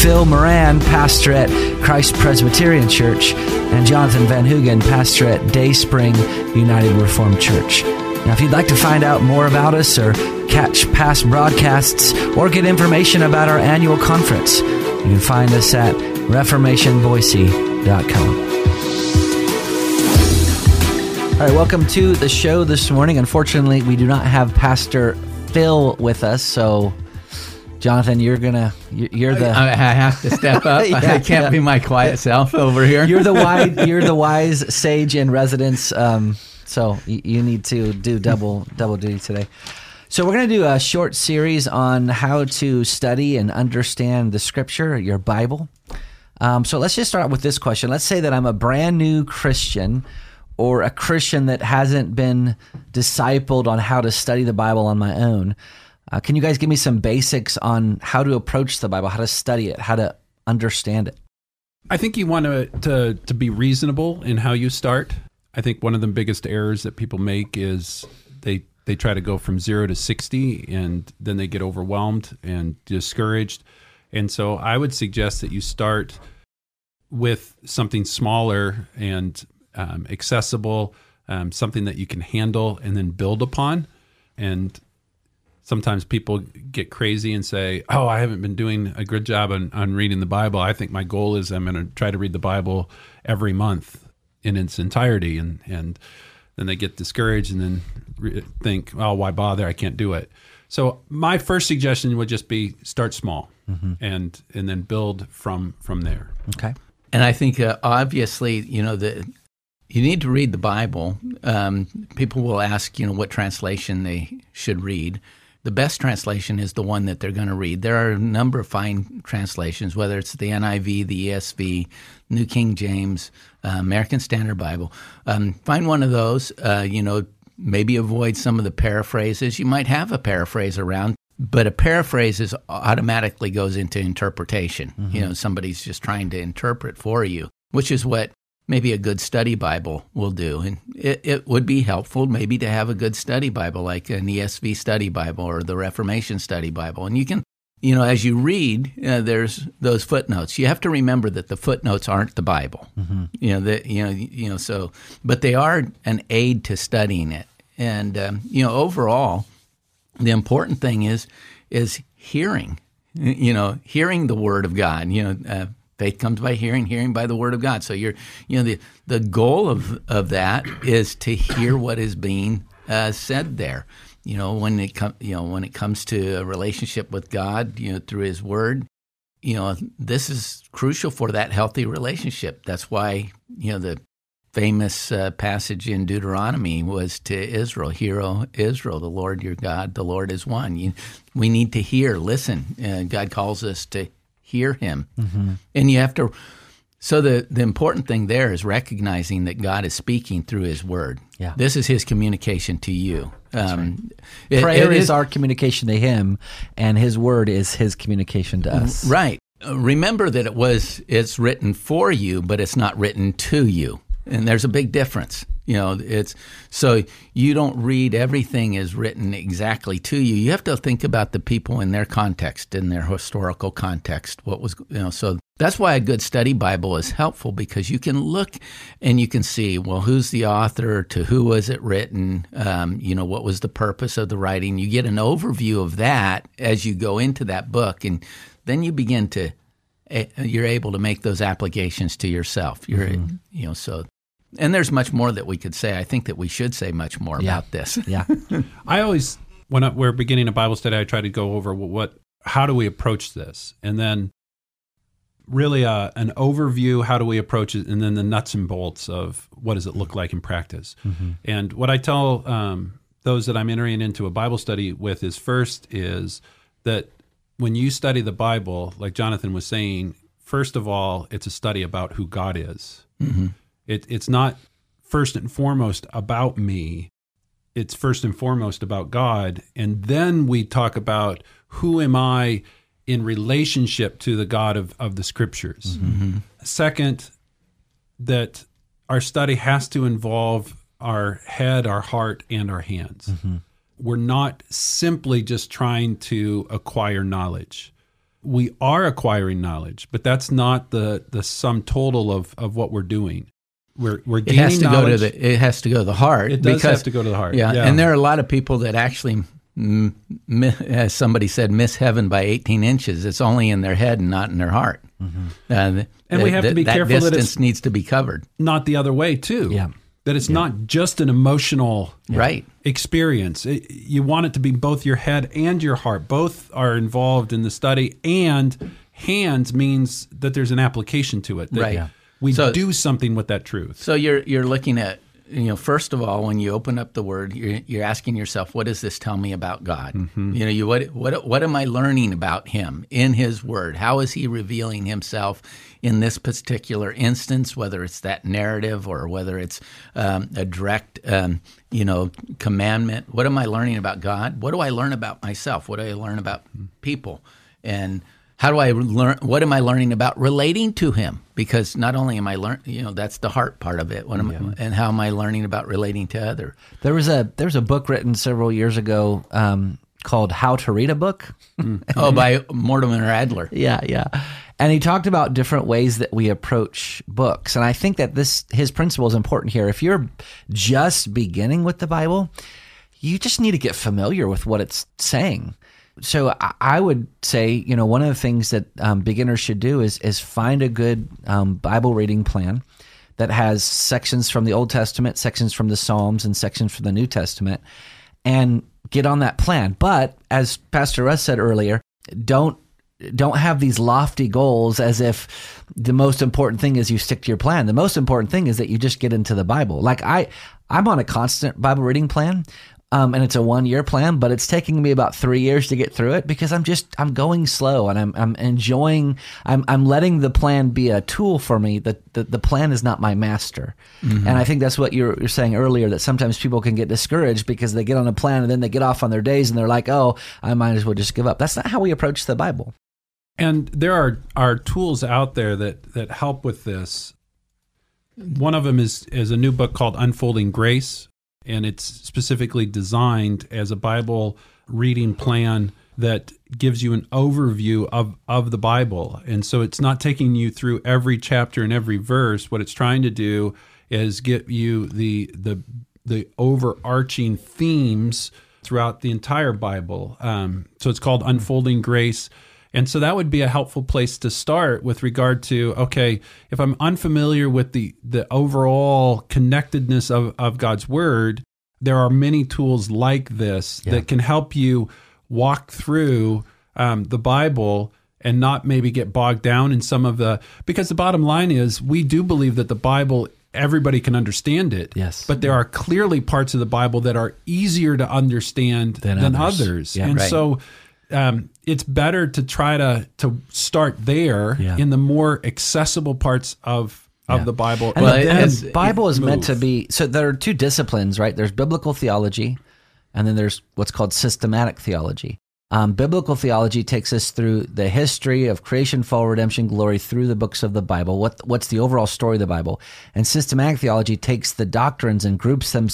Phil Moran, pastor at Christ Presbyterian Church, and Jonathan Van Hoogen, pastor at Day Spring United Reformed Church. Now, if you'd like to find out more about us or catch past broadcasts or get information about our annual conference, you can find us at ReformationBoise.com. All right, welcome to the show this morning. Unfortunately, we do not have Pastor Phil with us, so Jonathan, I have to step up. Yeah, I can't be my quiet self over here. You're the wise sage in residence. So you need to do double duty today. So we're going to do a short series on how to study and understand the Scripture, your Bible. So let's just start with this question. Let's say that I'm a brand new Christian or a Christian that hasn't been discipled on how to study the Bible on my own. Can you guys give me some basics on how to approach the Bible, how to study it, how to understand it? I think you want to be reasonable in how you start. I think one of the biggest errors that people make is they try to go from 0 to 60, and then they get overwhelmed and discouraged. And so I would suggest that you start with something smaller and accessible, something that you can handle and then build upon. And sometimes people get crazy and say, oh, I haven't been doing a good job on reading the Bible. I think my goal is I'm going to try to read the Bible every month in its entirety, and then they get discouraged and then think, oh, why bother? I can't do it. So my first suggestion would just be start small, and then build from there. Okay. And I think obviously, you need to read the Bible. People will ask, what translation they should read. The best translation is the one that they're going to read. There are a number of fine translations, whether it's the NIV, the ESV, New King James, American Standard Bible. Find one of those, maybe avoid some of the paraphrases. You might have a paraphrase around, but a paraphrase automatically goes into interpretation. Mm-hmm. Somebody's just trying to interpret for you, which is what maybe a good study Bible will do. And it would be helpful maybe to have a good study Bible, like an ESV study Bible or the Reformation study Bible. And you can, as you read, there's those footnotes. You have to remember that the footnotes aren't the Bible. Mm-hmm. But they are an aid to studying it. And, overall, the important thing is hearing, hearing the Word of God, faith comes by hearing, hearing by the Word of God. So the goal of that is to hear what is being said there. When it comes to a relationship with God, through His Word, this is crucial for that healthy relationship. That's why the famous passage in Deuteronomy was to Israel, "Hear, O Israel, the Lord your God, the Lord is one." We need to hear, listen. God calls us to hear Him. Mm-hmm. And you have to, so the important thing there is recognizing that God is speaking through His Word. Yeah. This is His communication to you. Right. Prayer is our communication to Him, and His Word is His communication to us. Right. Remember that it's written for you, but it's not written to you. And there's a big difference. So you don't read everything as written exactly to you. You have to think about the people in their context, in their historical context. So that's why a good study Bible is helpful, because you can look and you can see, well, who's the author? To who was it written? What was the purpose of the writing? You get an overview of that as you go into that book, and then you begin to, you're able to make those applications to yourself. And there's much more that we could say. I think that we should say much more about this. Yeah. I always, when we're beginning a Bible study, I try to go over how do we approach this? And then really an overview, how do we approach it? And then the nuts and bolts of what does it look like in practice? Mm-hmm. And what I tell those that I'm entering into a Bible study with is that when you study the Bible, like Jonathan was saying, first of all, it's a study about who God is. Mm-hmm. It's not first and foremost about me. It's first and foremost about God. And then we talk about who am I in relationship to the God of the Scriptures. Mm-hmm. Second, that our study has to involve our head, our heart, and our hands. Mm-hmm. We're not simply just trying to acquire knowledge. We are acquiring knowledge, but that's not the sum total of what we're doing. We're gaining knowledge. It has to go to the heart. It does have to go to the heart. Yeah, and there are a lot of people that actually, as somebody said, miss heaven by 18 inches. It's only in their head and not in their heart. Mm-hmm. And we have to be careful that distance needs to be covered. Not the other way, too. Yeah. That it's not just an emotional experience. You want it to be both your head and your heart. Both are involved in the study, and hands means that there's an application to it. Right. Yeah. We do something with that truth. So you're looking at, first of all, when you open up the Word, you're asking yourself, what does this tell me about God? Mm-hmm. What am I learning about Him in His Word? How is He revealing Himself in this particular instance, whether it's that narrative or whether it's a direct, commandment? What am I learning about God? What do I learn about myself? What do I learn about people? And how do I learn? What am I learning about relating to Him? Because not only am I learning, that's the heart part of it. And how am I learning about relating to others? There was a book written several years ago called "How to Read a Book." By Mortimer Adler. Yeah. And he talked about different ways that we approach books, and I think that his principle is important here. If you're just beginning with the Bible, you just need to get familiar with what it's saying. So I would say, one of the things that beginners should do is find a good Bible reading plan that has sections from the Old Testament, sections from the Psalms, and sections from the New Testament, and get on that plan. But as Pastor Russ said earlier, don't have these lofty goals as if the most important thing is you stick to your plan. The most important thing is that you just get into the Bible. Like I'm on a constant Bible reading plan. And it's a one-year plan, but it's taking me about 3 years to get through it because I'm going slow and I'm enjoying. I'm letting the plan be a tool for me. The plan is not my master, and I think that's what you're saying earlier. That sometimes people can get discouraged because they get on a plan and then they get off on their days and they're like, "Oh, I might as well just give up." That's not how we approach the Bible. And there are tools out there that help with this. One of them is a new book called Unfolding Grace. And it's specifically designed as a Bible reading plan that gives you an overview of the Bible. And so it's not taking you through every chapter and every verse. What it's trying to do is get you the overarching themes throughout the entire Bible. So it's called Unfolding Grace. And so that would be a helpful place to start with regard to, okay, if I'm unfamiliar with the overall connectedness of God's Word, there are many tools like this that can help you walk through the Bible and not maybe get bogged down in some of the... Because the bottom line is we do believe that the Bible, everybody can understand it. Yes. But there are clearly parts of the Bible that are easier to understand than others. Yeah, and so... it's better to try to start there in the more accessible parts of the Bible. And the Bible is meant to be, so there are two disciplines, right? There's biblical theology, and then there's what's called systematic theology. Biblical theology takes us through the history of creation, fall, redemption, glory through the books of the Bible. What's the overall story of the Bible? And systematic theology takes the doctrines and groups them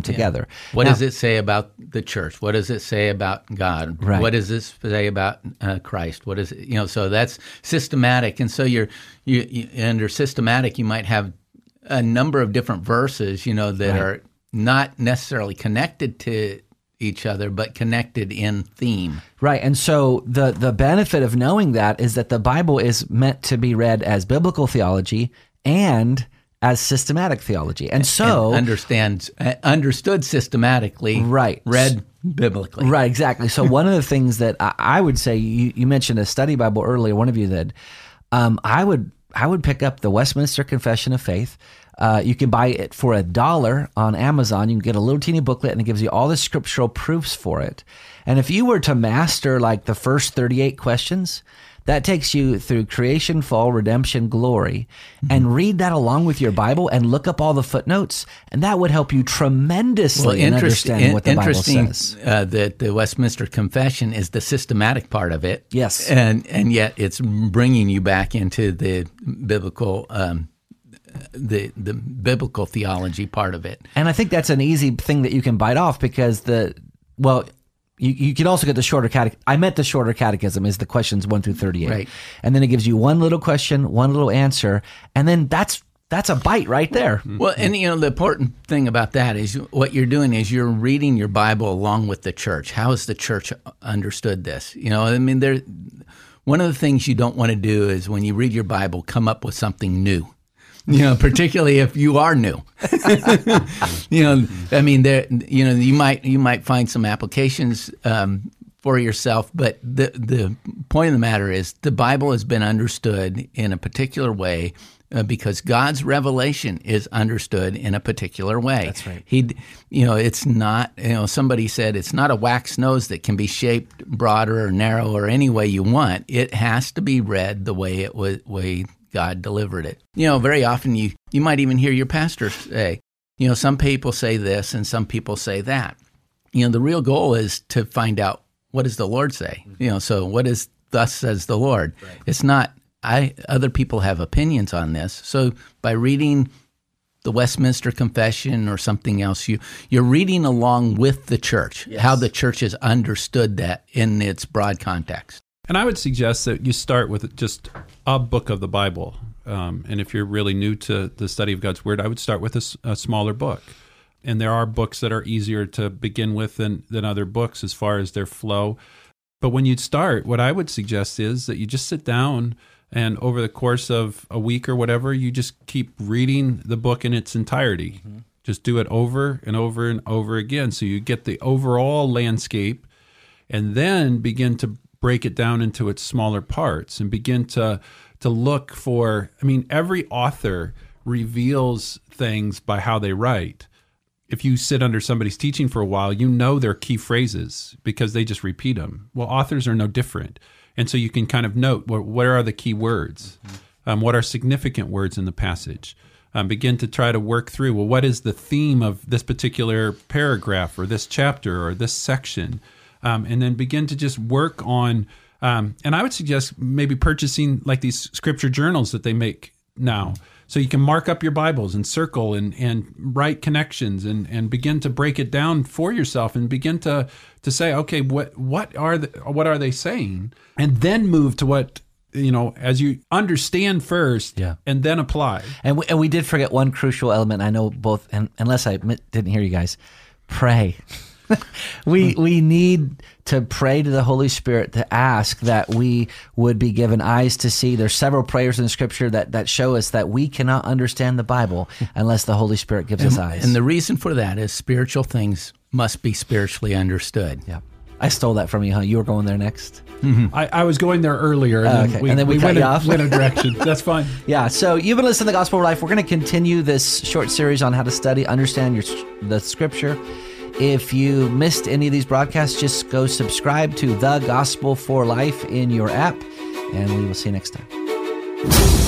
together. Yeah. What does it say about the church? What does it say about God? Right. What does this say about Christ? What is it? So that's systematic. And so you under systematic, you might have a number of different verses, that are not necessarily connected to each other, but connected in theme. Right. And so the benefit of knowing that is that the Bible is meant to be read as biblical theology and as systematic theoology. And so... And understood systematically, read biblically. Right, exactly. So one of the things that I would say, you mentioned a study Bible earlier, one of you did, I would pick up the Westminster Confession of Faith. You can buy it for $1 on Amazon. You can get a little teeny booklet, and it gives you all the scriptural proofs for it. And if you were to master, the first 38 questions... That takes you through creation, fall, redemption, glory, and read that along with your Bible and look up all the footnotes, and that would help you tremendously in understanding what the Bible says. That the Westminster Confession is the systematic part of it. Yes. And yet it's bringing you back into the biblical theology part of it. And I think that's an easy thing that you can bite off because you could also get the shorter catechism. I meant the shorter catechism is the questions 1 through 38. Right. And then it gives you one little question, one little answer, and then that's a bite right there. Well, and the important thing about that is what you're doing is you're reading your Bible along with the church. How has the church understood this? One of the things you don't want to do is when you read your Bible, come up with something new. Particularly if you are new. You might find some applications for yourself, but the point of the matter is the Bible has been understood in a particular way because God's revelation is understood in a particular way. That's right. It's not. Somebody said it's not a wax nose that can be shaped broader or narrower any way you want. It has to be read the way it was. God delivered it. Very often you might even hear your pastor say, some people say this and some people say that. The real goal is to find out, what does the Lord say? So what is thus says the Lord? Right. It's not, other people have opinions on this. So by reading the Westminster Confession or something else, you're reading along with the church, yes, how the church has understood that in its broad context. And I would suggest that you start with just a book of the Bible. And if you're really new to the study of God's Word, I would start with a smaller book. And there are books that are easier to begin with than other books as far as their flow. But when you start, what I would suggest is that you just sit down and over the course of a week or whatever, you just keep reading the book in its entirety. Mm-hmm. Just do it over and over and over again. So you get the overall landscape and then begin to break it down into its smaller parts and begin to look for, every author reveals things by how they write. If you sit under somebody's teaching for a while, their key phrases because they just repeat them. Well, authors are no different. And so you can kind of note, what are the key words? Mm-hmm. What are significant words in the passage? Begin to try to work through, what is the theme of this particular paragraph or this chapter or this section? And then begin to just work on, and I would suggest maybe purchasing like these scripture journals that they make now. So you can mark up your Bibles and circle and write connections and begin to break it down for yourself and begin to say, okay, what are they saying? And then move to what, as you understand first, yeah, and then apply. And we did forget one crucial element. I know both, and unless I didn't hear you guys, pray. We need to pray to the Holy Spirit to ask that we would be given eyes to see. There's several prayers in Scripture that show us that we cannot understand the Bible unless the Holy Spirit gives us eyes. And the reason for that is spiritual things must be spiritually understood. Yeah. I stole that from you, huh? You were going there next? Mm-hmm. I was going there earlier, and then we cut you off. Went a direction. That's fine. Yeah, so you've been listening to The Gospel for Life. We're going to continue this short series on how to study, understand the Scripture. If you missed any of these broadcasts, just go subscribe to The Gospel for Life in your app, and we will see you next time.